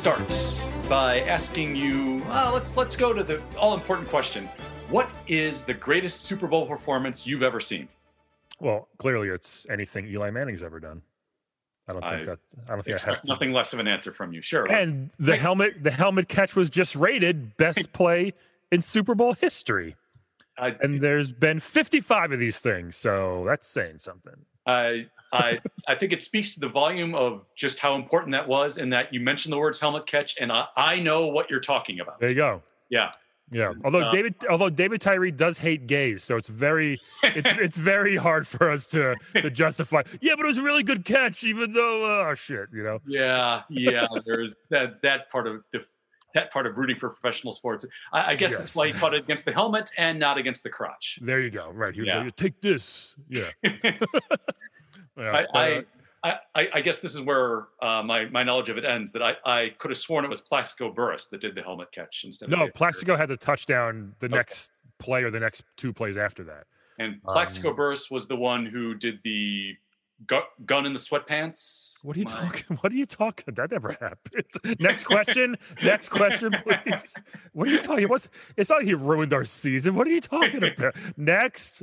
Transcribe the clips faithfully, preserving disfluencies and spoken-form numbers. starts by asking you, uh, let's let's go to the all-important question. What is the greatest Super Bowl performance you've ever seen? Well, clearly it's anything Eli Manning's ever done. I don't think I, that. I don't think I have to. Nothing less of an answer from you, sure. And the Thank helmet, you. the helmet catch was just rated best play in Super Bowl history. I, and there's been fifty-five of these things, so that's saying something. I I I think it speaks to the volume of just how important that was, and that you mentioned the words helmet catch, and I, I know what you're talking about. There you go. Yeah. Yeah. Although um, David, although David Tyree does hate gays, so it's very, it's it's very hard for us to to justify. Yeah, but it was a really good catch, even though uh, oh shit, you know. Yeah, yeah. There's that that part of that part of rooting for professional sports. I, I guess yes. It's like fought against the helmet and not against the crotch. There you go. Right. He was yeah. like, take this. Yeah. yeah I, I I I guess this is where uh, my, my knowledge of it ends, that I, I could have sworn it was Plaxico Burress that did the helmet catch. Instead of no, Plaxico had the touchdown the okay. next play or the next two plays after that. And Plaxico um, Burress was the one who did the gu- gun in the sweatpants. What are you my... talking? What are you talking? That never happened. Next question. Next question, please. What are you talking? What's? It's not he ruined our season. What are you talking about? Next.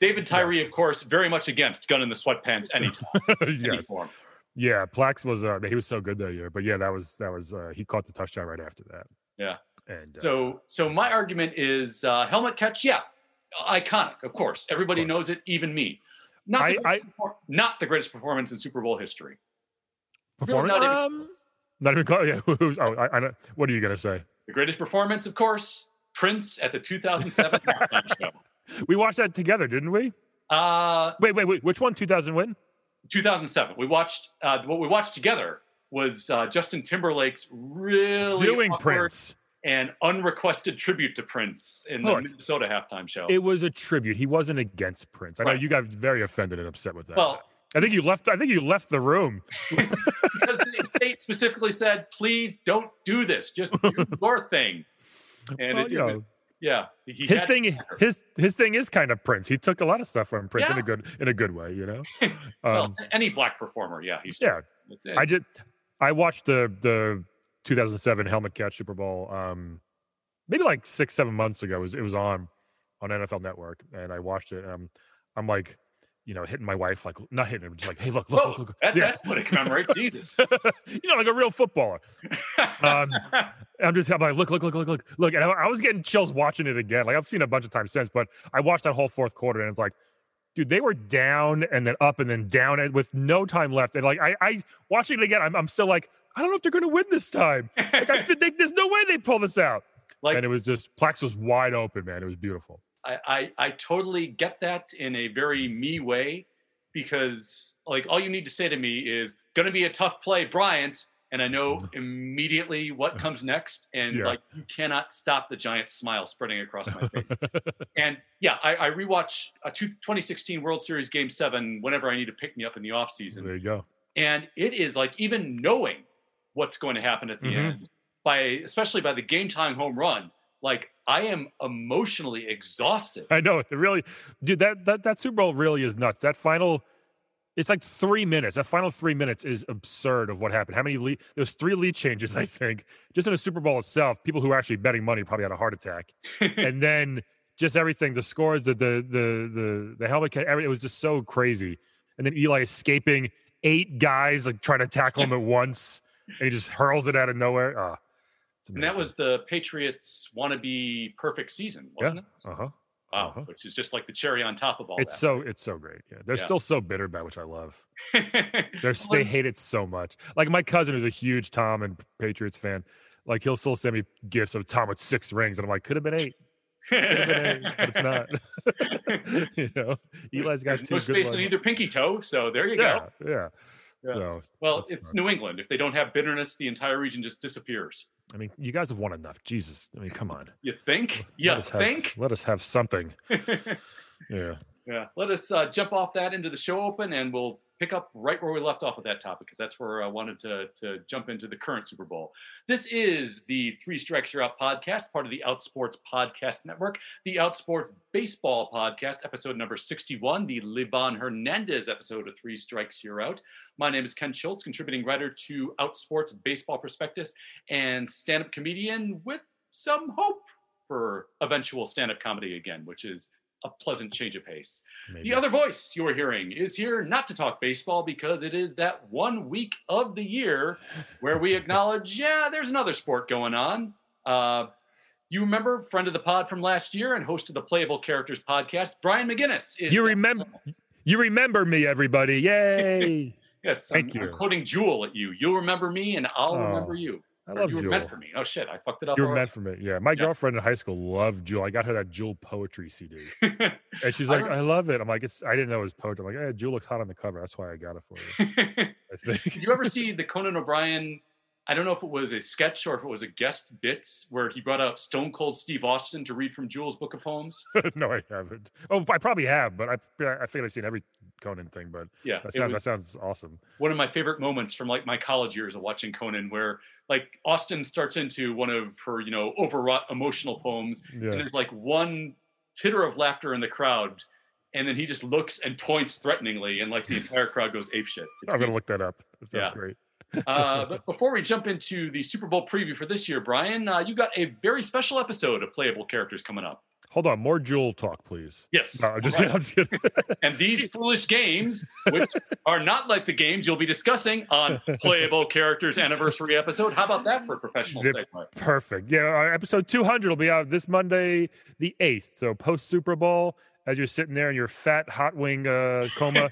David Tyree, yes. of course, very much against gun in the sweatpants anytime. yes. Any form. Yeah, Plax was uh, he was so good that year. But yeah, that was that was uh, he caught the touchdown right after that. Yeah. And uh, so so my argument is uh, helmet catch, yeah. Iconic, of course. Everybody of course. knows it, even me. Not I, the I not the greatest performance in Super Bowl history. Performance? Not, um, not even close. Yeah. oh, I, I, what are you gonna say? The greatest performance, of course, Prince at the two thousand seven halftime show. We watched that together, didn't we? Uh, wait, wait, wait. Which one? two thousand win? two thousand seven. We watched. Uh, what we watched together was uh, Justin Timberlake's really doing Prince and unrequested tribute to Prince in Look, the Minnesota halftime show. It was a tribute. He wasn't against Prince. I right. know you got very offended and upset with that. Well, I think you left. I think you left the room. The state specifically said, "Please don't do this. Just do your thing." And well, it, it was. Yeah, his thing, his his thing is kind of Prince. He took a lot of stuff from Prince yeah. in a good in a good way, you know. Um, well, any black performer, yeah, he's yeah. I just I watched the the two thousand seven helmet catch Super Bowl, um, maybe like six seven months ago. It was it was on on N F L Network, and I watched it. And I'm I'm like, you know, hitting my wife, like not hitting her, just like, hey, look, look, Whoa, look, look. That, yeah. That's what it commemorates, Jesus. You know, like a real footballer. Um, I'm just I'm like, look, look, look, look, look, look. And I, I was getting chills watching it again. Like I've seen it a bunch of times since, but I watched that whole fourth quarter, and it's like, dude, they were down and then up and then down and with no time left. And like I, I watching it again, I'm, I'm still like, I don't know if they're going to win this time. Like I think there's no way they pull this out. Like, and it was just Plax was wide open, man. It was beautiful. I, I, I totally get that in a very me way, because like all you need to say to me is going to be a tough play, Bryant, and I know immediately what comes next, and yeah. like you cannot stop the giant smile spreading across my face. And yeah, I, I rewatch a twenty sixteen World Series Game Seven whenever I need to pick me up in the off season. There you go. And it is like even knowing what's going to happen at the mm-hmm. end, by especially by the game time home run, like. I am emotionally exhausted. I know. It really, dude, that, that that Super Bowl really is nuts. That final, it's like three minutes. That final three minutes is absurd of what happened. How many lead? There's three lead changes, I think, just in the Super Bowl itself. People who are actually betting money probably had a heart attack. And then just everything, the scores, the the the the, the helmet, every, it was just so crazy. And then Eli escaping eight guys, like trying to tackle him at once, and he just hurls it out of nowhere. Oh. And that was the Patriots wannabe perfect season, wasn't yeah. it? Uh-huh. Wow, uh-huh. Which is just like the cherry on top of all it's that. It's so it's so great. Yeah. They're yeah. still so bitter about it, which I love. They're, they hate it so much. Like my cousin is a huge Tom and Patriots fan. Like he'll still send me gifts of Tom with six rings, and I'm like, could have been eight. Could have been eight, but it's not. You know, Eli's got There's two no good space ones. In either pinky toe, so there you yeah, go. Yeah. Yeah. So, well, it's fun. New England. If they don't have bitterness, the entire region just disappears. I mean, you guys have won enough. Jesus. I mean, come on. You think? Let, yeah, let us have, think? Let us have something. Yeah. Yeah. Let us uh, jump off that into the show open, and we'll pick up right where we left off with that topic, because that's where I wanted to, to jump into the current Super Bowl. This is the Three Strikes You're Out podcast, part of the Outsports Podcast Network, the Outsports Baseball Podcast, episode number sixty-one, the Livan Hernandez episode of Three Strikes You're Out. My name is Ken Schultz, contributing writer to Outsports Baseball Prospectus and stand-up comedian with some hope for eventual stand-up comedy again, which is a pleasant change of pace. Maybe. The other voice you are hearing is here not to talk baseball, because it is that one week of the year where we acknowledge, yeah, there's another sport going on. Uh, you remember, friend of the pod from last year and host of the Playable Characters podcast, Brian McGinnis. Is you remember, you remember me, everybody. Yay. Yes. Thank I'm, you. I'm quoting Jewel at you. You'll remember me and I'll oh. remember you. I love you Jewel. You were meant for me. Oh, shit. I fucked it up. You were already. meant for me. Yeah. My yeah. girlfriend in high school loved Jewel. I got her that Jewel poetry C D. And she's like, I, I love it. I'm like, it's, I didn't know it was poetry. I'm like, eh, Jewel looks hot on the cover. That's why I got it for you. I think. Did you ever see the Conan O'Brien? I don't know if it was a sketch or if it was a guest bits where he brought out Stone Cold Steve Austin to read from Jewel's Book of Poems. No, I haven't. Oh, I probably have, but I I think I've seen every Conan thing. But yeah, that sounds, that sounds awesome. One of my favorite moments from like my college years of watching Conan, where like Austin starts into one of her, you know, overwrought emotional poems, yeah. and there's like one titter of laughter in the crowd, and then he just looks and points threateningly, and like the entire crowd goes apeshit. I'm gonna look that up. That sounds yeah. great. Uh, but before we jump into the Super Bowl preview for this year, Brian, uh, you got a very special episode of Playable Characters coming up. Hold on, more Jewel talk, please. Yes. No, I'm just, right. I'm just kidding. And these foolish games, which are not like the games you'll be discussing on Playable Characters anniversary episode. How about that for a professional yeah, segment? Perfect. Yeah, our episode two hundred will be out this Monday, the eighth. So post Super Bowl, as you're sitting there in your fat hot wing uh, coma,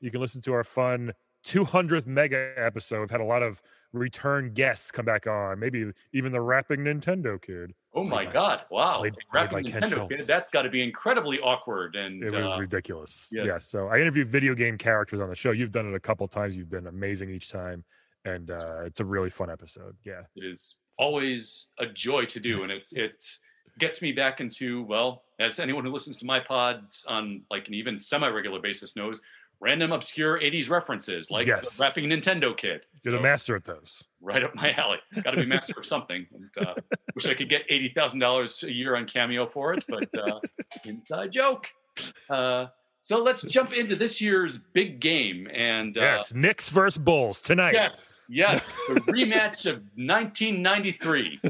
you can listen to our fun two hundredth mega episode. We've had a lot of return guests come back on, maybe even the rapping Nintendo kid. Oh my god, wow. Played, played by Ken Schultz. That's got to be incredibly awkward. And it was uh, ridiculous. Yes. Yeah, so I interviewed video game characters on the show. You've done it a couple times. You've been amazing each time. And uh, it's a really fun episode. Yeah. It is always a joy to do. And it, it gets me back into, well, as anyone who listens to my pods on like an even semi-regular basis knows, random obscure eighties references, like yes. the rapping Nintendo kid. You're so, the master at those. Right up my alley. Got to be master of something. And, uh, wish I could get eighty thousand dollars a year on Cameo for it, but uh, inside joke. Uh, so let's jump into this year's big game. And uh, yes, Knicks versus Bulls tonight. Yes, yes, the rematch of nineteen ninety-three.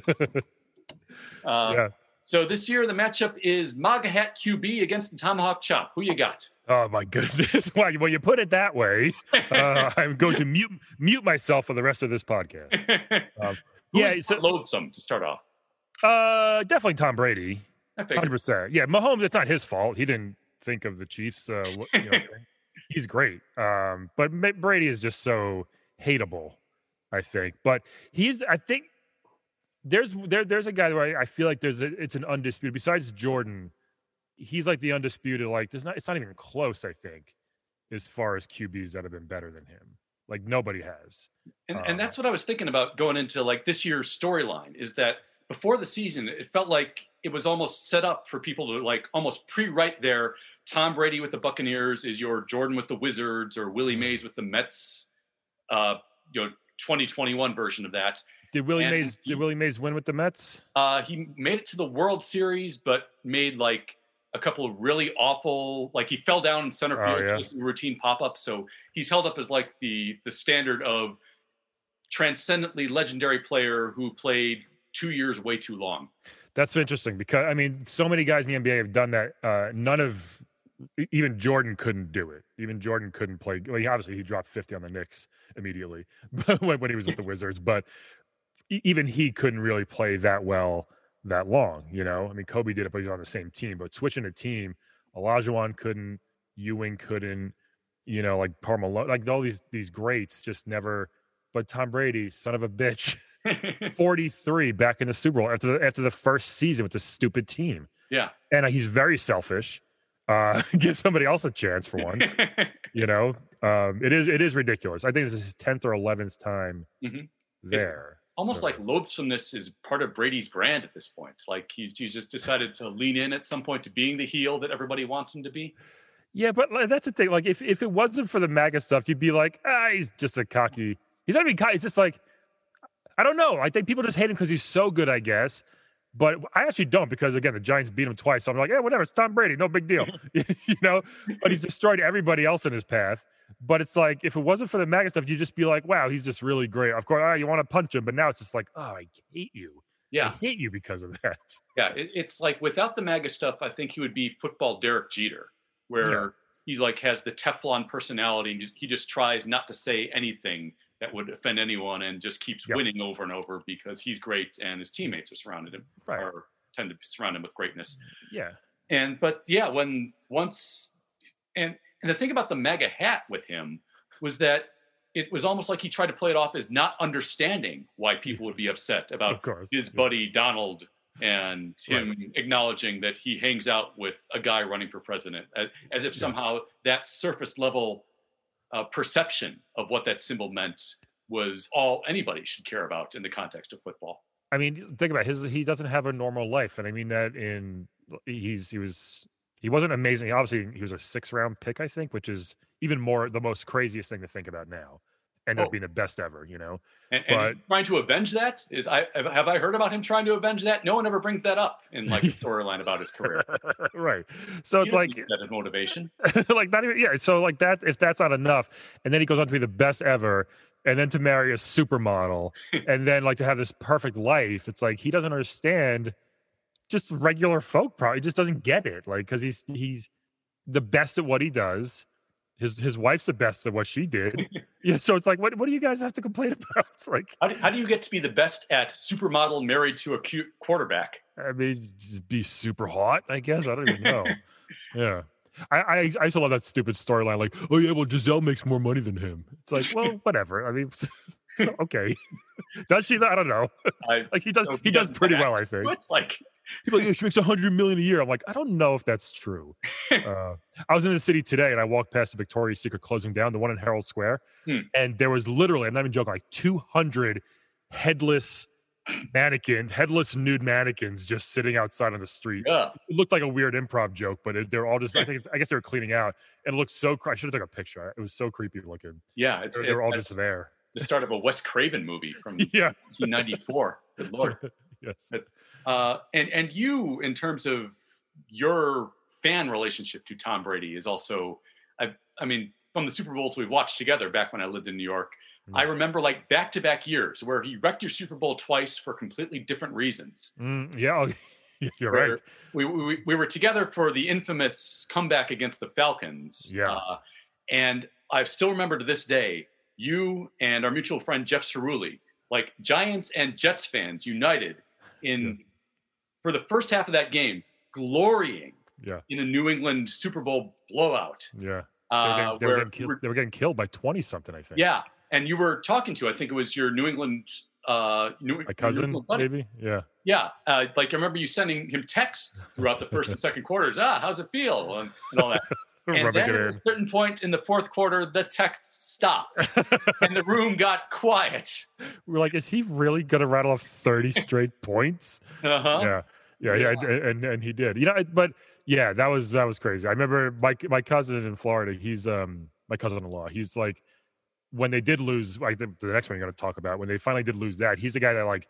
Uh, yeah. So this year, the matchup is MAGA Hat Q B against the Tomahawk Chop. Who you got? Oh, my goodness. Well, you put it that way. Uh, I'm going to mute mute myself for the rest of this podcast. Um, yeah, so loathsome to start off? Uh, definitely Tom Brady. one hundred percent. Yeah, Mahomes, it's not his fault. He didn't think of the Chiefs. Uh, you know, he's great. Um, but Brady is just so hateable, I think. But he's, I think, there's there there's a guy where I, I feel like there's a, it's an undisputed, besides Jordan, he's like the undisputed, like there's not it's not even close, I think, as far as Q Bs that have been better than him. Like nobody has. And um, and that's what I was thinking about going into like this year's storyline, is that before the season, it felt like it was almost set up for people to like almost pre-write their Tom Brady with the Buccaneers is your Jordan with the Wizards or Willie Mays with the Mets, uh, you know, twenty twenty-one version of that. Did Willie and Mays he, did Willie Mays win with the Mets? Uh, he made it to the World Series, but made like a couple of really awful, like he fell down in center field, oh, yeah. just routine pop-up. So he's held up as like the the standard of transcendently legendary player who played two years way too long. That's interesting because I mean, so many guys in the N B A have done that. Uh, none of even Jordan couldn't do it. Even Jordan couldn't play. Well, he, obviously he dropped fifty on the Knicks immediately when, when he was with the Wizards, but even he couldn't really play that well that long, you know? I mean, Kobe did it, but he was on the same team. But switching a team, Olajuwon couldn't, Ewing couldn't, you know, like Carmelo, like all these these greats just never. But Tom Brady, son of a bitch, forty-three back in the Super Bowl after the, after the first season with this stupid team. Yeah. And he's very selfish. Uh, give somebody else a chance for once, you know? Um, it is it is ridiculous. I think this is his tenth or eleventh time mm-hmm. there. It's- Almost so. Like loathsomeness is part of Brady's brand at this point. Like he's he's just decided to lean in at some point to being the heel that everybody wants him to be. Yeah, but like, that's the thing. Like, if, if it wasn't for the MAGA stuff, you'd be like, ah, he's just a cocky. He's not even cocky. He's just like, I don't know. I think people just hate him because he's so good, I guess. But I actually don't, because again, the Giants beat him twice. So I'm like, yeah, whatever. It's Tom Brady. No big deal, you know. But he's destroyed everybody else in his path. But it's like, if it wasn't for the MAGA stuff, you'd just be like, wow, he's just really great. Of course, oh, you want to punch him, but now it's just like, oh, I hate you. Yeah, I hate you because of that. Yeah, it, it's like without the MAGA stuff, I think he would be football Derek Jeter, where yeah. he like has the Teflon personality, and he just tries not to say anything that would offend anyone, and just keeps yep. winning over and over because he's great, and his teammates are surrounded him right. or tend to surround him with greatness. Yeah, and but yeah, when once and and the thing about the MAGA hat with him was that it was almost like he tried to play it off as not understanding why people would be upset about his buddy Donald and him right. acknowledging that he hangs out with a guy running for president, as if somehow that surface level uh, perception of what that symbol meant was all anybody should care about in the context of football. I mean, think about it. his, he doesn't have a normal life. And I mean that in he's, he was, he wasn't amazing. Obviously he was a six round pick, I think, which is even more the most craziest thing to think about now. Ended oh. up being the best ever, you know. And, and but, he's trying to avenge that? Is I have I heard about him trying to avenge that? No one ever brings that up in like a storyline about his career. Right. So he it's like that is motivation. Like not even yeah. So like that if that's not enough, and then he goes on to be the best ever, and then to marry a supermodel, and then like to have this perfect life. It's like he doesn't understand just regular folk probably just doesn't get it. Like because he's he's the best at what he does. His his wife's the best at what she did. Yeah, so it's like, what what do you guys have to complain about? It's like, how do, how do you get to be the best at supermodel married to a cute quarterback? I mean, just be super hot, I guess. I don't even know. Yeah, I I, I still love that stupid storyline. Like, oh yeah, well Giselle makes more money than him. It's like, well, whatever. I mean, so, okay, does she? I don't know. Like he does so he, he does pretty well, I think. It's like. People like, yeah, she makes one hundred million dollars a year. I'm like, I don't know if that's true. Uh, I was in the city today, and I walked past the Victoria's Secret closing down, the one in Herald Square, hmm. and there was literally, I'm not even joking, like two hundred headless mannequins, headless nude mannequins just sitting outside on the street. Yeah. It looked like a weird improv joke, but it, they're all just, I think, it's, I guess they were cleaning out, and it looked so, cr- I should have took a picture. It was so creepy looking. Yeah. It's, they, it, they were all just there. The start of a Wes Craven movie from yeah. nineteen ninety-four. Good Lord. Yes. Uh, and, and you, in terms of your fan relationship to Tom Brady is also, I, I mean, from the Super Bowls we've watched together back when I lived in New York, mm. I remember like back-to-back years where he wrecked your Super Bowl twice for completely different reasons. Mm, yeah, you're where right. We, we we were together for the infamous comeback against the Falcons. Yeah. Uh, and I still remember to this day, you and our mutual friend Jeff Cerulli, like Giants and Jets fans united in yeah. for the first half of that game, glorying yeah. in a New England Super Bowl blowout. Yeah, they were getting, uh, they were getting, killed, they were getting killed by twenty something, I think. Yeah, and you were talking to, I think it was your New England, uh, New, my cousin, New England maybe. Yeah, yeah. Uh, like I remember you sending him texts throughout the first and second quarters. Ah, how's it feel? And, and all that. And then at a certain point in the fourth quarter, the text stopped and the room got quiet. We're like, is he really going to rattle off thirty straight points? Uh-huh. Yeah. Yeah. Yeah. yeah. And, and, and he did, you know, it, but yeah, that was, that was crazy. I remember my, my cousin in Florida, he's um my cousin-in-law. He's like, when they did lose, I think the next one you're going to talk about, when they finally did lose that, he's the guy that like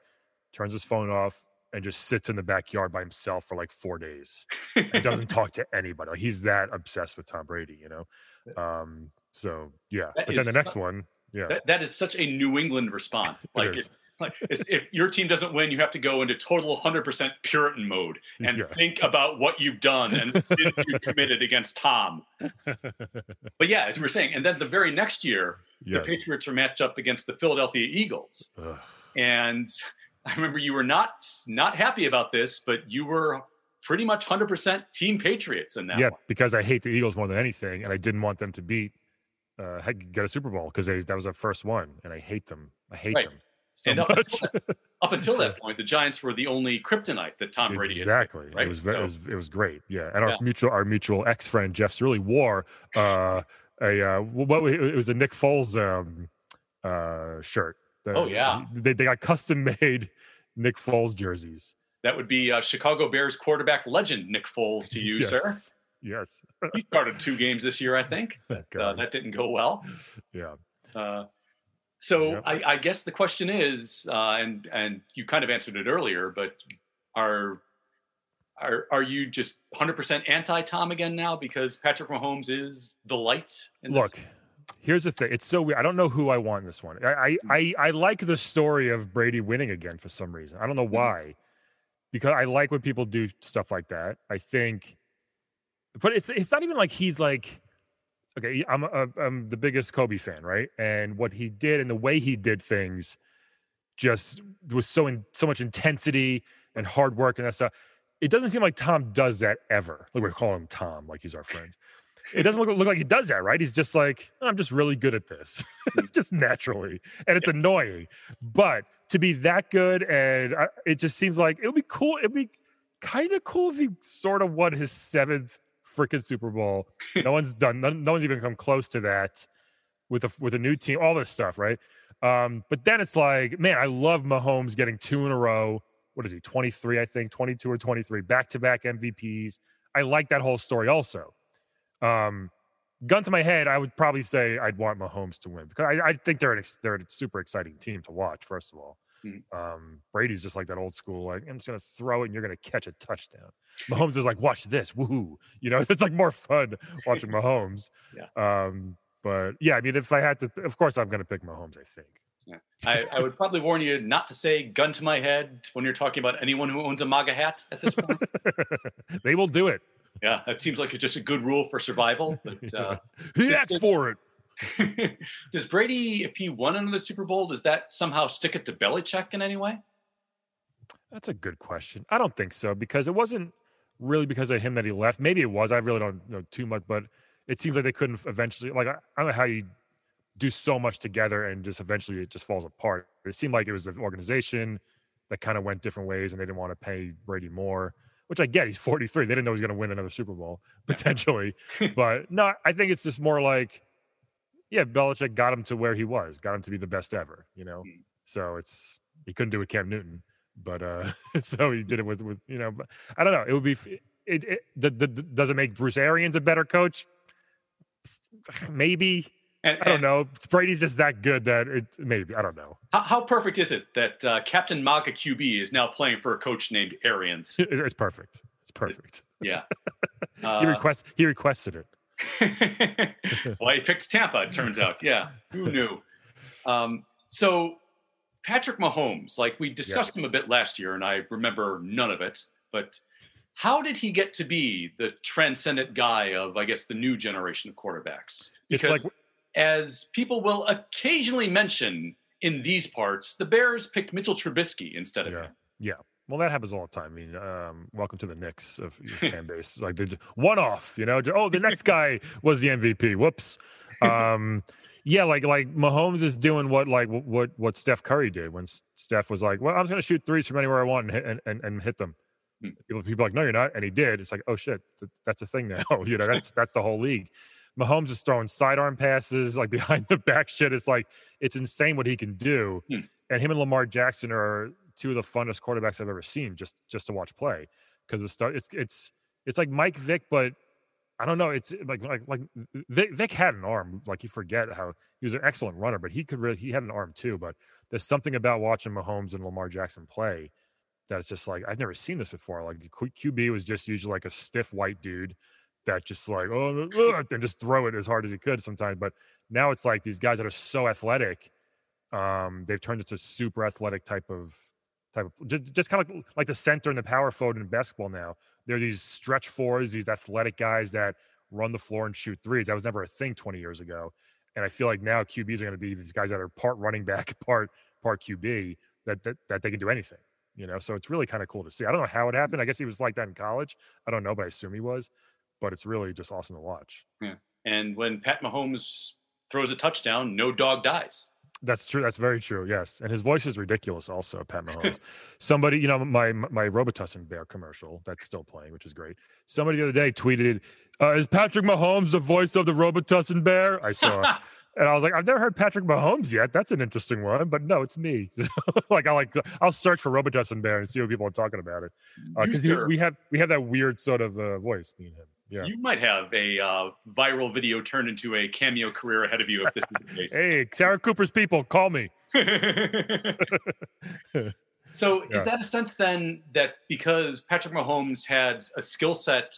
turns his phone off and just sits in the backyard by himself for like four days and doesn't talk to anybody. Like he's that obsessed with Tom Brady, you know? Um, so yeah, that but then the next such, one, yeah. That, that is such a New England response. Like, it it, like if your team doesn't win, you have to go into total one hundred percent Puritan mode and yeah. think about what you've done and the sin you committed against Tom. But yeah, as we were saying, and then the very next year, yes. the Patriots were matched up against the Philadelphia Eagles. Ugh. And I remember you were not not happy about this, but you were pretty much one hundred percent Team Patriots in that yeah, one. Because I hate the Eagles more than anything, and I didn't want them to beat uh, get a Super Bowl because that was their first one, and I hate them. I hate right. them so and up much. Until that, up until that point, the Giants were the only kryptonite that Tom Brady exactly. had. Exactly. Right? It was, so, it was it was great. Yeah, and our yeah. mutual our mutual ex friend Jeff Cerulli wore uh, a uh, what it was a Nick Foles um, uh, shirt. The, oh, yeah. They, they got custom-made Nick Foles jerseys. That would be uh, Chicago Bears quarterback legend Nick Foles to you, yes. sir. Yes. He started two games this year, I think. That, uh, that didn't go well. Yeah. Uh, so yeah. I, I guess the question is, uh, and and you kind of answered it earlier, but are are are you just one hundred percent anti-Tom again now because Patrick Mahomes is the light in this? Look, here's the thing. It's so weird. I don't know who I want in this one. I, I, I, I like the story of Brady winning again for some reason. I don't know why. Because I like when people do stuff like that. I think... But it's it's not even like he's like, okay, I'm a, I'm the biggest Kobe fan, right? And what he did and the way he did things just was so in, so much intensity and hard work and that stuff. It doesn't seem like Tom does that ever. Like, we're calling him Tom, like he's our friend. It doesn't look, look like he does that, right? He's just like, oh, I'm just really good at this, just naturally, and it's yeah. annoying. But to be that good, and I, it just seems like it would be cool. It'd be kind of cool if he sort of won his seventh freaking Super Bowl. No one's done. No, no one's even come close to that with a with a new team. All this stuff, right? Um, but then it's like, man, I love Mahomes getting two in a row. What is he? twenty-three, I think, twenty-two or twenty-three, back-to-back M V Ps. I like that whole story. Also, um, gun to my head, I would probably say I'd want Mahomes to win because I, I think they're an ex- they're a super exciting team to watch. First of all. Um, Brady's just like that old school, like, I'm just going to throw it and you're going to catch a touchdown. Mahomes is like, watch this, woohoo. You know, it's like more fun watching Mahomes. yeah. Um, but yeah, I mean, if I had to, of course, I'm going to pick Mahomes, I think. Yeah. I, I would probably warn you not to say gun to my head when you're talking about anyone who owns a MAGA hat at this point. They will do it. Yeah, that seems like it's just a good rule for survival. But, uh, he acts for it. Does Brady, if he won another Super Bowl, does that somehow stick it to Belichick in any way? That's a good question. I don't think so, because it wasn't really because of him that he left. Maybe it was. I really don't know too much, but it seems like they couldn't eventually, like, I don't know how you do so much together and just eventually it just falls apart. It seemed like it was an organization that kind of went different ways and they didn't want to pay Brady more, which I get. He's forty-three. They didn't know he was going to win another Super Bowl, potentially. But no, I think it's just more like, yeah, Belichick got him to where he was, got him to be the best ever, you know? Mm. So it's, he couldn't do it with Cam Newton, but uh, so he did it with, with you know, but I don't know. It would be, it, it, the, the, does it make Bruce Arians a better coach? Maybe. And, I don't and, know. Brady's just that good that it, maybe, I don't know. How, how perfect is it that uh, Captain MAGA Q B is now playing for a coach named Arians? It, it's perfect. It's perfect. It, yeah. Uh, he request, he requested it. Well, he picked Tampa, it turns out. Yeah, who knew? Um, so Patrick Mahomes, like we discussed yeah. him a bit last year, and I remember none of it, but how did he get to be the transcendent guy of, I guess, the new generation of quarterbacks? Because it's like, as people will occasionally mention in these parts, the Bears picked Mitchell Trubisky instead of yeah. him. Yeah. Well, that happens all the time. I mean, um, welcome to the Knicks of your fan base. Like, did one off, you know? Oh, the next guy was the M V P. Whoops. Um, yeah, like like Mahomes is doing what like what what Steph Curry did when Steph was like, well, I'm just gonna shoot threes from anywhere I want and hit, and, and, and hit them. People, people are like, no, you're not, and he did. It's like, oh shit, that's a thing now. You know, that's that's the whole league. Mahomes is throwing sidearm passes, like behind the back shit. It's like it's insane what he can do. Hmm. And him and Lamar Jackson are two of the funnest quarterbacks I've ever seen just just to watch play, because it's it's it's it's like Mike Vick, but I don't know. It's like like like Vick, Vick had an arm. Like, you forget how he was an excellent runner, but he could really he had an arm too. But there's something about watching Mahomes and Lamar Jackson play that it's just like, I've never seen this before. Like, Q B was just usually like a stiff white dude that just like oh and just throw it as hard as he could sometimes. But now it's like these guys that are so athletic, um, they've turned into super athletic type of. Type of just, just kind of like the center and the power forward in basketball now. There are these stretch fours, these athletic guys that run the floor and shoot threes. That was never a thing twenty years ago, and I feel like now Q Bs are going to be these guys that are part running back, part part Q B that that, that they can do anything. You know, so it's really kind of cool to see. I don't know how it happened. I guess he was like that in college. I don't know, but I assume he was. But it's really just awesome to watch. Yeah, and when Pat Mahomes throws a touchdown, no dog dies. That's true. That's very true. Yes, and his voice is ridiculous. Also, Pat Mahomes. Somebody, you know, my my Robitussin bear commercial that's still playing, which is great. Somebody the other day tweeted, uh, "Is Patrick Mahomes the voice of the Robitussin bear?" I saw, and I was like, "I've never heard Patrick Mahomes yet. That's an interesting one." But no, it's me. So, like I like I'll search for Robitussin bear and see what people are talking about it, because uh, sure. we have we have that weird sort of uh, voice, me and him. Yeah. You might have a uh, viral video turned into a cameo career ahead of you if this is the case. Hey, Sarah Cooper's people, call me. So yeah. Is that a sense then that because Patrick Mahomes had a skill set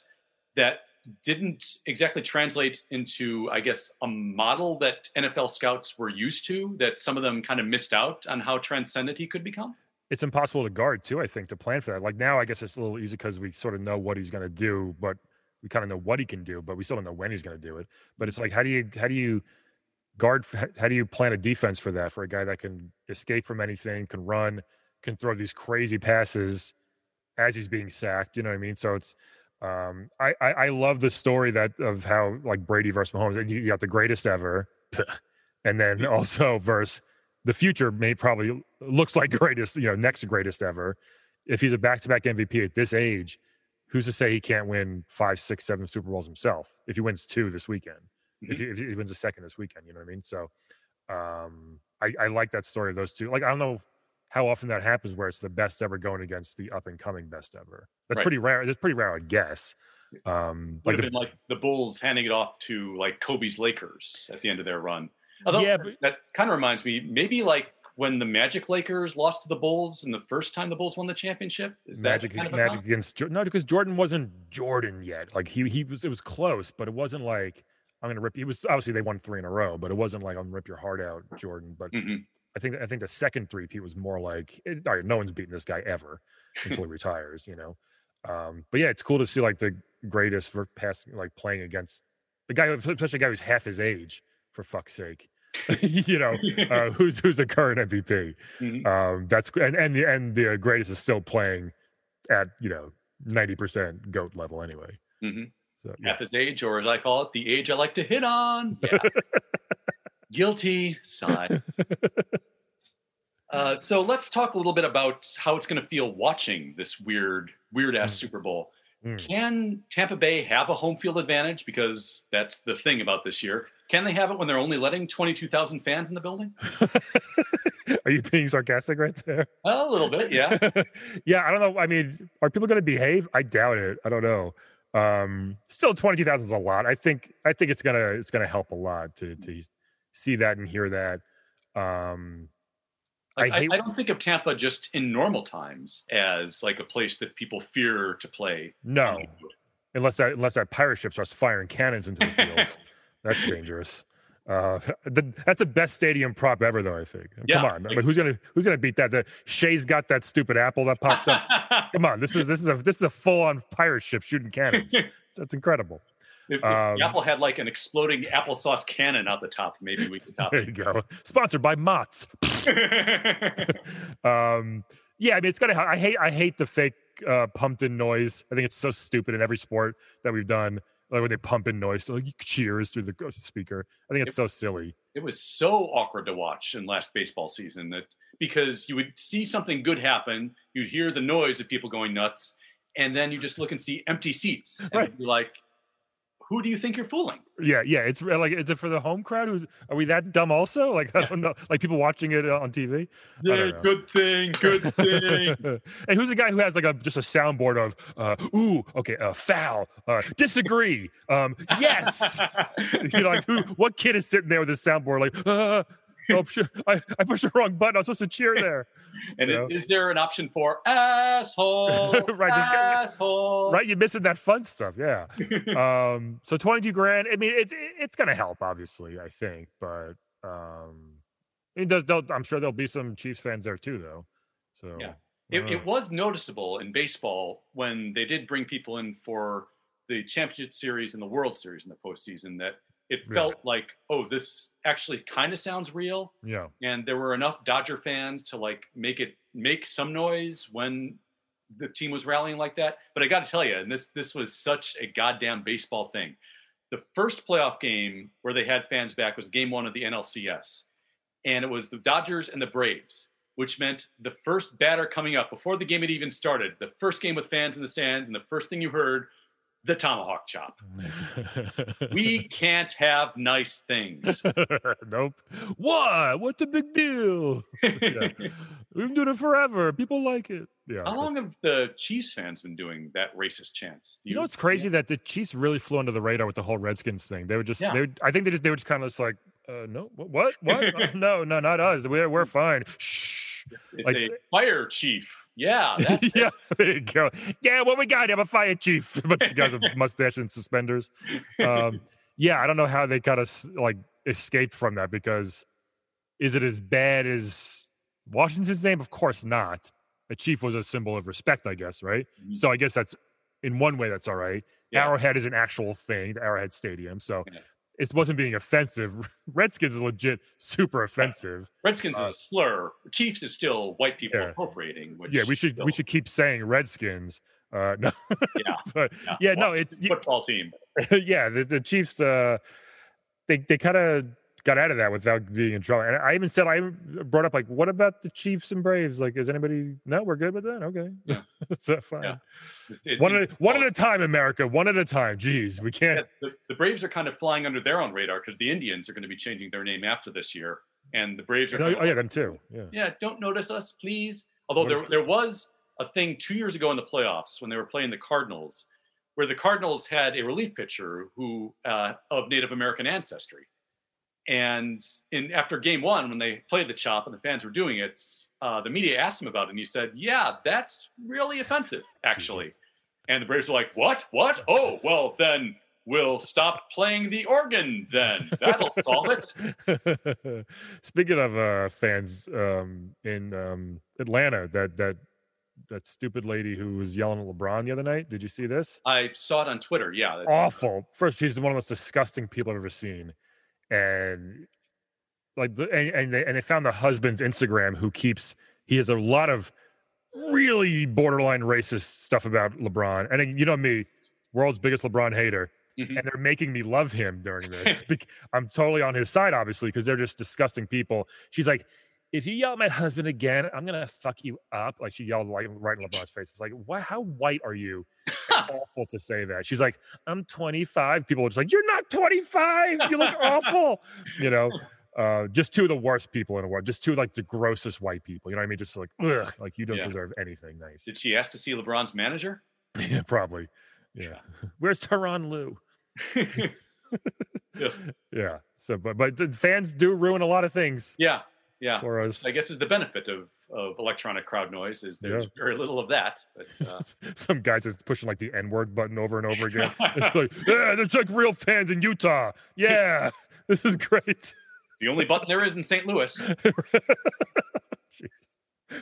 that didn't exactly translate into, I guess, a model that N F L scouts were used to, that some of them kind of missed out on how transcendent he could become? It's impossible to guard too, I think, to plan for that. Like now, I guess it's a little easy because we sort of know what he's going to do, but we kind of know what he can do, but we still don't know when he's going to do it. But it's like, how do you, how do you guard, how do you plan a defense for that, for a guy that can escape from anything, can run, can throw these crazy passes as he's being sacked, you know what I mean? So it's, um, I, I, I love the story that of how like Brady versus Mahomes, you got the greatest ever, and then also versus the future may probably looks like greatest, you know, next greatest ever. If he's a back-to-back M V P at this age, who's to say he can't win five, six, seven Super Bowls himself? If he wins two this weekend, mm-hmm. if, he, if he wins a second this weekend, you know what I mean? So um, I, I like that story of those two. Like, I don't know how often that happens where it's the best ever going against the up-and-coming best ever. That's right. pretty rare. That's pretty rare, I guess. Um, like, the, been like the Bulls handing it off to like Kobe's Lakers at the end of their run. Although yeah, but, that kind of reminds me, maybe like when the Magic Lakers lost to the Bulls and the first time the Bulls won the championship, is Magic, that kind of Magic against Jordan? No, because Jordan wasn't Jordan yet. Like he he was, it was close, but it wasn't like I'm gonna rip. It was obviously they won three in a row, but it wasn't like I'm gonna rip your heart out, Jordan. But mm-hmm. I think I think the second three-peat was more like, all right, no one's beating this guy ever until he retires, you know. Um, but yeah, it's cool to see like the greatest for passing, like playing against the guy, especially a guy who's half his age. For fuck's sake, you know, uh, who's who's a current M V P? Mm-hmm. Um, that's and and the and the greatest is still playing at, you know, ninety percent goat level anyway. Mm-hmm. So, yeah. Half his age, or as I call it, the age I like to hit on. Yeah. Guilty sigh. uh, so let's talk a little bit about how it's going to feel watching this weird, weird ass mm. Super Bowl. Mm. Can Tampa Bay have a home field advantage? Because that's the thing about this year. Can they have it when they're only letting twenty-two thousand fans in the building? Are you being sarcastic right there? Well, a little bit, yeah. Yeah, I don't know. I mean, are people going to behave? I doubt it. I don't know. Um, still, twenty-two thousand is a lot. I think I think it's gonna it's gonna help a lot to to see that and hear that. Um, like, I, hate- I don't think of Tampa just in normal times as like a place that people fear to play. No, unless that unless that pirate ship starts firing cannons into the fields. That's dangerous. Uh, the, that's the best stadium prop ever, though, I think. Yeah, come on, like, but who's gonna who's gonna beat that? The Shea's got that stupid apple that pops up. Come on, this is this is a this is a full on pirate ship shooting cannons. That's incredible. If, if um, the apple had like an exploding applesauce cannon out the top, maybe we could top it. There you go. Sponsored by Mott's. um, yeah, I mean, it's gonna. I hate I hate the fake uh, pumped in noise. I think it's so stupid in every sport that we've done. Like when they pump in noise, so like cheers through the speaker. I think it's it, so silly. It was so awkward to watch in last baseball season that because you would see something good happen, you'd hear the noise of people going nuts, and then you just look and see empty seats. And right. You're like, who do you think you're fooling? Yeah, yeah. It's like, is it for the home crowd? Who's, are we that dumb also? Like, I don't know. Like people watching it on T V? Yeah, good thing, good thing. And who's the guy who has like a just a soundboard of, uh, ooh, okay, uh, foul, uh, disagree, um, yes. You know, like who, what kid is sitting there with a soundboard like, uh, oh, sure, I, I pushed the wrong button. I was supposed to cheer there. And you know? Is there an option for asshole? Right, asshole. Right, you're missing that fun stuff. Yeah. um, so twenty-two grand. I mean, it's it's gonna help, obviously. I think, but um, it does. I'm sure there'll be some Chiefs fans there too, though. So yeah, it, it was noticeable in baseball when they did bring people in for the championship series and the World Series in the postseason that. It felt yeah. like, oh, this actually kind of sounds real. Yeah. And there were enough Dodger fans to like make it make some noise when the team was rallying like that. But I got to tell you, and this this was such a goddamn baseball thing. The first playoff game where they had fans back was game one of the N L C S. And it was the Dodgers and the Braves, which meant the first batter coming up before the game had even started, the first game with fans in the stands, and the first thing you heard the tomahawk chop. We can't have nice things. Nope. Why? What's the big deal? Yeah. We've been doing it forever. People like it. Yeah. How long have the Chiefs fans been doing that racist chants? You, you know, it's crazy yeah. that the Chiefs really flew under the radar with the whole Redskins thing. They would just, yeah. they would, I think they just, they were just kind of just like, uh, no, what, what? uh, no, no, not us. We're, we're fine. Shh. It's, it's like, a fire chief. Yeah. That's yeah. There you go. Yeah. What we got? I'm a fire chief. But the guys with mustache and suspenders. Um, yeah. I don't know how they kind of like escaped from that, because is it as bad as Washington's name? Of course not. A chief was a symbol of respect, I guess. Right. Mm-hmm. So I guess that's in one way. That's all right. Yeah. Arrowhead is an actual thing. The Arrowhead Stadium. So yeah. It wasn't being offensive. Redskins is legit super offensive. Redskins uh, is a slur. Chiefs is still white people yeah. appropriating. Which yeah, we should still... we should keep saying Redskins. Uh, no, yeah, but, yeah, yeah well, no, it's football you, team. Yeah, the, the Chiefs. Uh, they they kind of got out of that without being in trouble. And I even said I brought up like, what about the Chiefs and Braves? Like, is anybody? No, we're good with that. Okay, yeah. So fine. Yeah. It, it, one at one at a time, America. One at a time. Jeez, we can't. Yeah, the, the Braves are kind of flying under their own radar because the Indians are going to be changing their name after this year, and the Braves are. No, oh yeah, them too. Yeah. Yeah. Don't notice us, please. Although what there is- there was a thing two years ago in the playoffs when they were playing the Cardinals, where the Cardinals had a relief pitcher who uh, of Native American ancestry. And in after game one, when they played the chop and the fans were doing it, uh, the media asked him about it. And he said, yeah, that's really offensive, actually. And the Braves were like, what? What? Oh, well, then we'll stop playing the organ then. That'll solve it. Speaking of uh, fans um, in um, Atlanta, that that that stupid lady who was yelling at LeBron the other night. Did you see this? I saw it on Twitter. Yeah. Awful. First, she's one of the most disgusting people I've ever seen. And like, and and they, and they found the husband's Instagram, who keeps he has a lot of really borderline racist stuff about LeBron. And you know me, world's biggest LeBron hater, mm-hmm. and they're making me love him during this. I'm totally on his side, obviously, because they're just disgusting people. She's like, if you yell at my husband again, I'm gonna fuck you up. Like she yelled like right in LeBron's face. It's like, why? How white are you? Awful to say that. She's like, I'm twenty-five. People are just like, you're not twenty-five. You look awful. You know, uh, just two of the worst people in the world. Just two of, like the grossest white people. You know what I mean? Just like, ugh, like you don't yeah. deserve anything nice. Did she ask to see LeBron's manager? Yeah, probably. Yeah. Where's Tyronn Lue? yeah. yeah. So, but but the fans do ruin a lot of things. Yeah. Yeah, for us. I guess it's the benefit of, of electronic crowd noise is there's yeah. very little of that. But, uh... Some guys is pushing like the N-word button over and over again. It's like, yeah, there's like real fans in Utah. Yeah, this is great. The only button there is in Saint Louis. Jeez.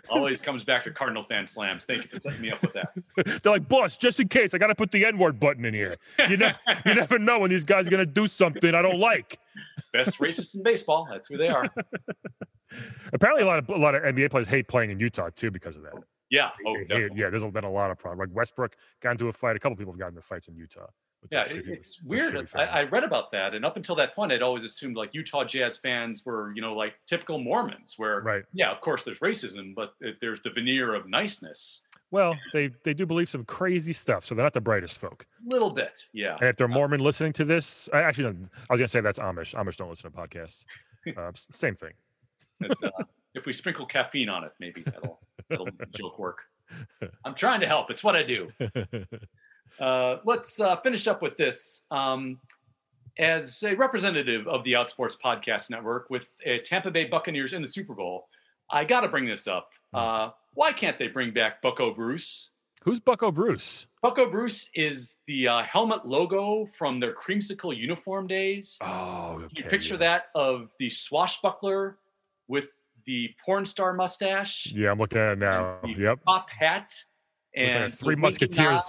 Always comes back to Cardinal fan slams. Thank you for setting me up with that. They're like, boss, just in case, I got to put the N-word button in here. You never, you never know when these guys are going to do something I don't like. Best racists in baseball. That's who they are. Apparently, a lot of a lot of N B A players hate playing in Utah too because of that. Yeah, oh, hate, yeah. There's been a lot of problems. Like Westbrook got into a fight. A couple people have gotten into fights in Utah. Yeah, it, shitty, it's weird. I, I read about that, and up until that point, I'd always assumed like Utah Jazz fans were, you know, like typical Mormons, where right. yeah, of course, there's racism, but it, there's the veneer of niceness. Well, they they do believe some crazy stuff, so they're not the brightest folk. A little bit, yeah. And if they're Mormon um, listening to this, I actually, no, I was gonna say that's Amish. Amish don't listen to podcasts. Uh, same thing. That, uh, if we sprinkle caffeine on it, maybe that'll, that'll joke work. I'm trying to help. It's what I do. Uh, let's uh, finish up with this. Um, as a representative of the Outsports Podcast Network with uh, Tampa Bay Buccaneers in the Super Bowl, I got to bring this up. Uh, why can't they bring back Bucko Bruce? Who's Bucko Bruce? Bucko Bruce is the uh, helmet logo from their creamsicle uniform days. Oh, okay. You picture yeah. that of the swashbuckler with the porn star mustache. Yeah, I'm looking at it now. The yep. top hat. And like three musketeers.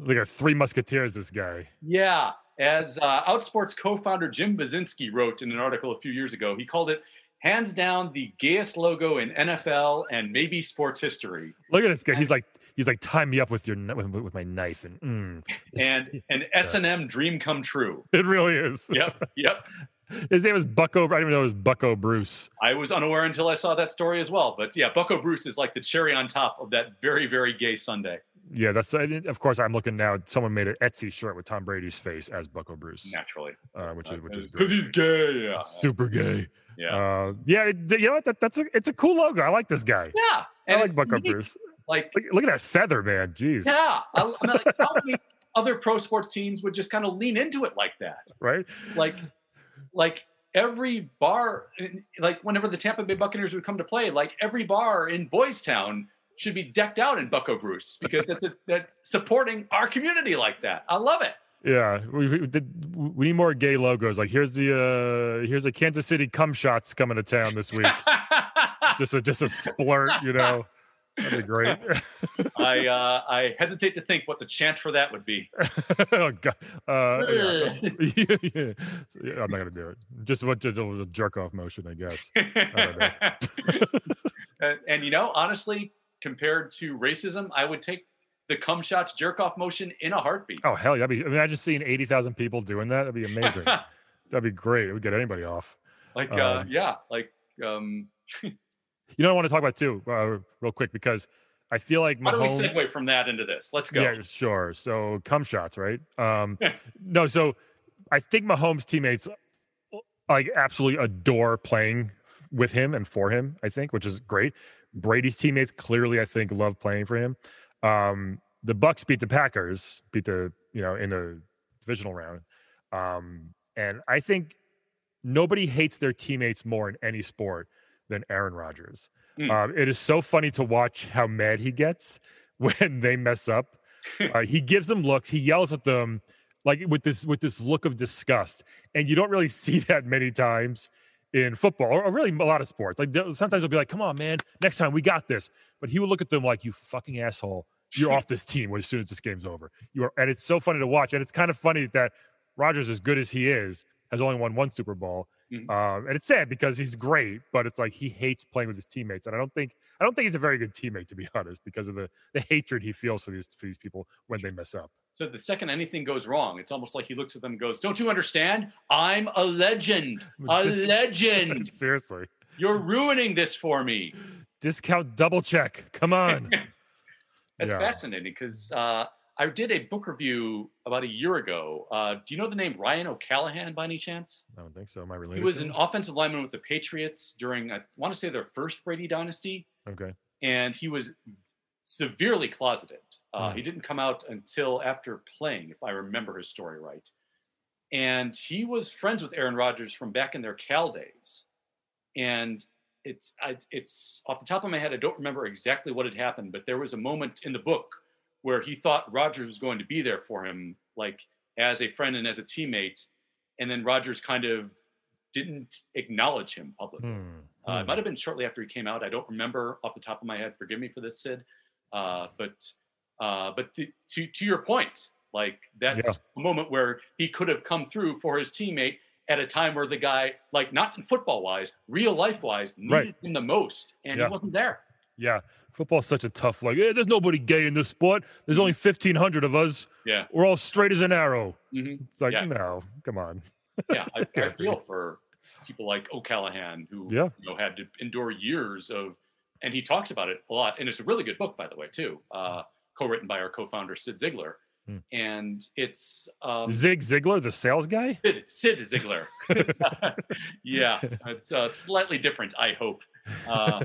Look at three musketeers, this guy. Yeah. As uh, Outsports co-founder Jim Basinski wrote in an article a few years ago, he called it, hands down, the gayest logo in N F L and maybe sports history. Look at this guy. And he's like, he's like, tie me up with your with, with my knife. And mm. and an S and M dream come true. It really is. Yep, yep. His name was Bucko. I didn't even know it was Bucko Bruce. I was unaware until I saw that story as well. But yeah, Bucko Bruce is like the cherry on top of that very, very gay sundae. Yeah, that's, of course, I'm looking now. Someone made an Etsy shirt with Tom Brady's face as Bucko Bruce. Naturally. Uh, which is, which is great. Because he's gay. Yeah. Super gay. Yeah. Uh, yeah, you know what? That, that's a, it's a cool logo. I like this guy. Yeah. And I like Bucko neat. Bruce. Like, look, look at that feather, man. Jeez. Yeah. I, I mean, like, how many other pro sports teams would just kind of lean into it like that? Right. Like, like every bar, like whenever the Tampa Bay Buccaneers would come to play, like every bar in Boys Town should be decked out in Bucko Bruce, because that's a, that supporting our community like that. I love it. Yeah, we, we need more gay logos. Like here's the uh, here's a Kansas City cum shots coming to town this week. just a just a splurt, you know. That'd be great. I uh, I hesitate to think what the chant for that would be. oh God! Uh, yeah. yeah, yeah. So, yeah, I'm not gonna do it. Just what just a jerk off motion, I guess. I don't know. and, and you know, honestly, compared to racism, I would take the cum shots jerk off motion in a heartbeat. Oh, hell yeah. That'd be, I mean, I just seen eighty thousand people doing that. That'd be amazing. That'd be great. It would get anybody off. Like, um, uh, yeah. Like, um, you know, what I want to talk about too, uh, real quick, because I feel like Mahomes. How do we segue from that into this? Let's go. Yeah, sure. So, cum shots, right? Um, no, so I think Mahomes' teammates like absolutely adore playing with him and for him, I think, which is great. Brady's teammates clearly, I think, love playing for him. Um, the Bucks beat the Packers, beat the you know in the divisional round, um, and I think nobody hates their teammates more in any sport than Aaron Rodgers. Mm. Um, it is so funny to watch how mad he gets when they mess up. uh, he gives them looks. He yells at them like with this with this look of disgust, and you don't really see that many times in football, or really a lot of sports. Like sometimes they'll be like, come on, man, next time we got this. But he would look at them like, you fucking asshole. You're off this team as soon as this game's over. You are, and it's so funny to watch. And it's kind of funny that Rodgers, as good as he is, has only won one Super Bowl. Mm-hmm. Um, and it's sad because he's great, but it's like he hates playing with his teammates. And I don't think I don't think he's a very good teammate, to be honest, because of the, the hatred he feels for these for these people when they mess up. So the second anything goes wrong, it's almost like he looks at them and goes, don't you understand? I'm a legend. A Dis- legend. Seriously. You're ruining this for me. Discount double check. Come on. That's yeah. fascinating because uh, I did a book review about a year ago. Uh, do you know the name Ryan O'Callahan by any chance? I don't think so. Am I related? He was an offensive lineman with the Patriots during, I want to say, their first Brady dynasty. Okay. And he was severely closeted. Uh, mm. He didn't come out until after playing, if I remember his story right. And he was friends with Aaron Rodgers from back in their Cal days. And it's I, it's off the top of my head, I don't remember exactly what had happened, but there was a moment in the book where he thought Rodgers was going to be there for him, like as a friend and as a teammate. And then Rodgers kind of didn't acknowledge him publicly. Mm. Uh, mm. It might have been shortly after he came out. I don't remember off the top of my head. Forgive me for this, Sid. Uh, but uh, but the, to to your point, like that's yeah. a moment where he could have come through for his teammate at a time where the guy, like not in football wise, real life wise, needed right. him the most, and yeah. he wasn't there. Yeah, football's such a tough like. Hey, there's nobody gay in this sport. There's only fifteen hundred of us. Yeah, we're all straight as an arrow. Mm-hmm. It's like yeah. no, come on. yeah, I, I feel for people like O'Callahan who yeah. you know, had to endure years of. And he talks about it a lot. And it's a really good book, by the way, too, uh, co-written by our co-founder, Sid Zeigler. Hmm. And it's... Um, Zig Zeigler, the sales guy? Sid, Sid Zeigler. yeah. It's uh, slightly different, I hope. Uh,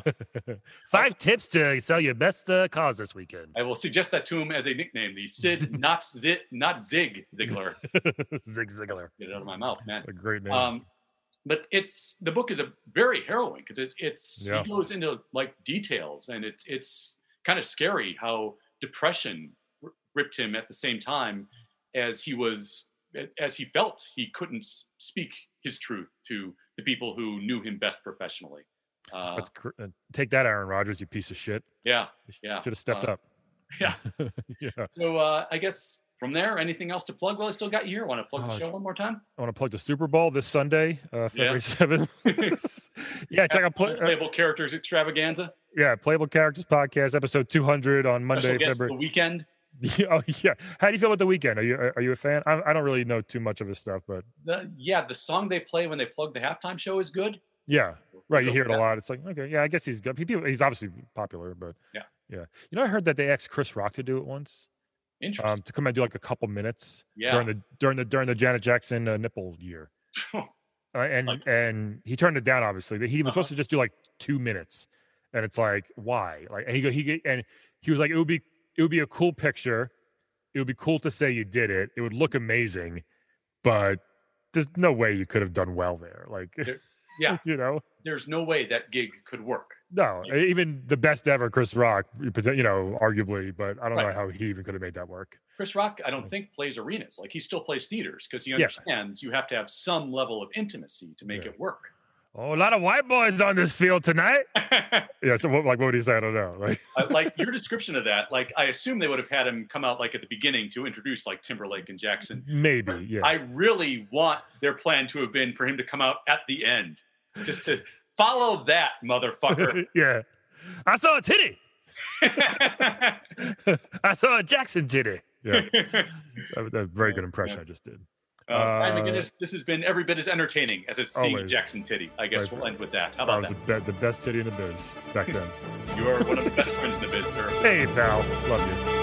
Five also, tips to sell your best uh, cause this weekend. I will suggest that to him as a nickname. The Sid, not, Zid, not Zig Zeigler. Zig Zeigler. Get it out of my mouth, man. A great name. Um, But it's the book is a very harrowing because it's it's yeah. it goes into like details and it's it's kind of scary how depression r- ripped him at the same time as he was as he felt he couldn't speak his truth to the people who knew him best professionally. Uh, Let's cr- take that, Aaron Rodgers, you piece of shit. Yeah, yeah, should have stepped uh, up. Yeah, yeah. So uh, I guess. From there, anything else to plug? Well, I still got you here. Want to plug the uh, show one more time? I want to plug the Super Bowl this Sunday, uh, February seventh. Yeah. yeah, check out Play- Playable Characters Extravaganza. Yeah, Playable Characters Podcast, episode two hundred on Monday, February. The weekend. Yeah, oh yeah. How do you feel about the weekend? Are you are you a fan? I, I don't really know too much of his stuff, but the, yeah, the song they play when they plug the halftime show is good. Yeah, right. You hear it a lot. It's like okay, yeah. I guess he's good. He's obviously popular, but yeah. Yeah. You know, I heard that they asked Chris Rock to do it once. Interesting. Um, to come and do like a couple minutes yeah. during the during the during the Janet Jackson uh, nipple year. uh, and okay. and he turned it down, obviously. But he was uh-huh. supposed to just do like two minutes. And it's like, why? Like, and he go, he and he was like, it would be it would be a cool picture. It would be cool to say you did it. It would look amazing, but there's no way you could have done well there. Like, there, yeah, you know, there's no way that gig could work. No, yeah. Even the best ever, Chris Rock, you know, arguably, but I don't right. know how he even could have made that work. Chris Rock, I don't think plays arenas. Like, he still plays theaters because he understands yeah. you have to have some level of intimacy to make yeah. it work. Oh, a lot of white boys on this field tonight. yeah, so what, like, what would he say? I don't know. Like, uh, like your description of that, like, I assume they would have had him come out like at the beginning to introduce like Timberlake and Jackson. Maybe, yeah. I really want their plan to have been for him to come out at the end, just to follow that motherfucker. yeah, I saw a titty. I saw a Jackson titty. Yeah, that, that very good impression yeah. I just did. Uh, Brian McGinnis, this has been every bit as entertaining as it's seeing always. Jackson titty. I guess right. we'll end with that. How about I was that? The best titty in the biz back then. You are one of the best friends in the biz, sir. Hey, pal. Love you.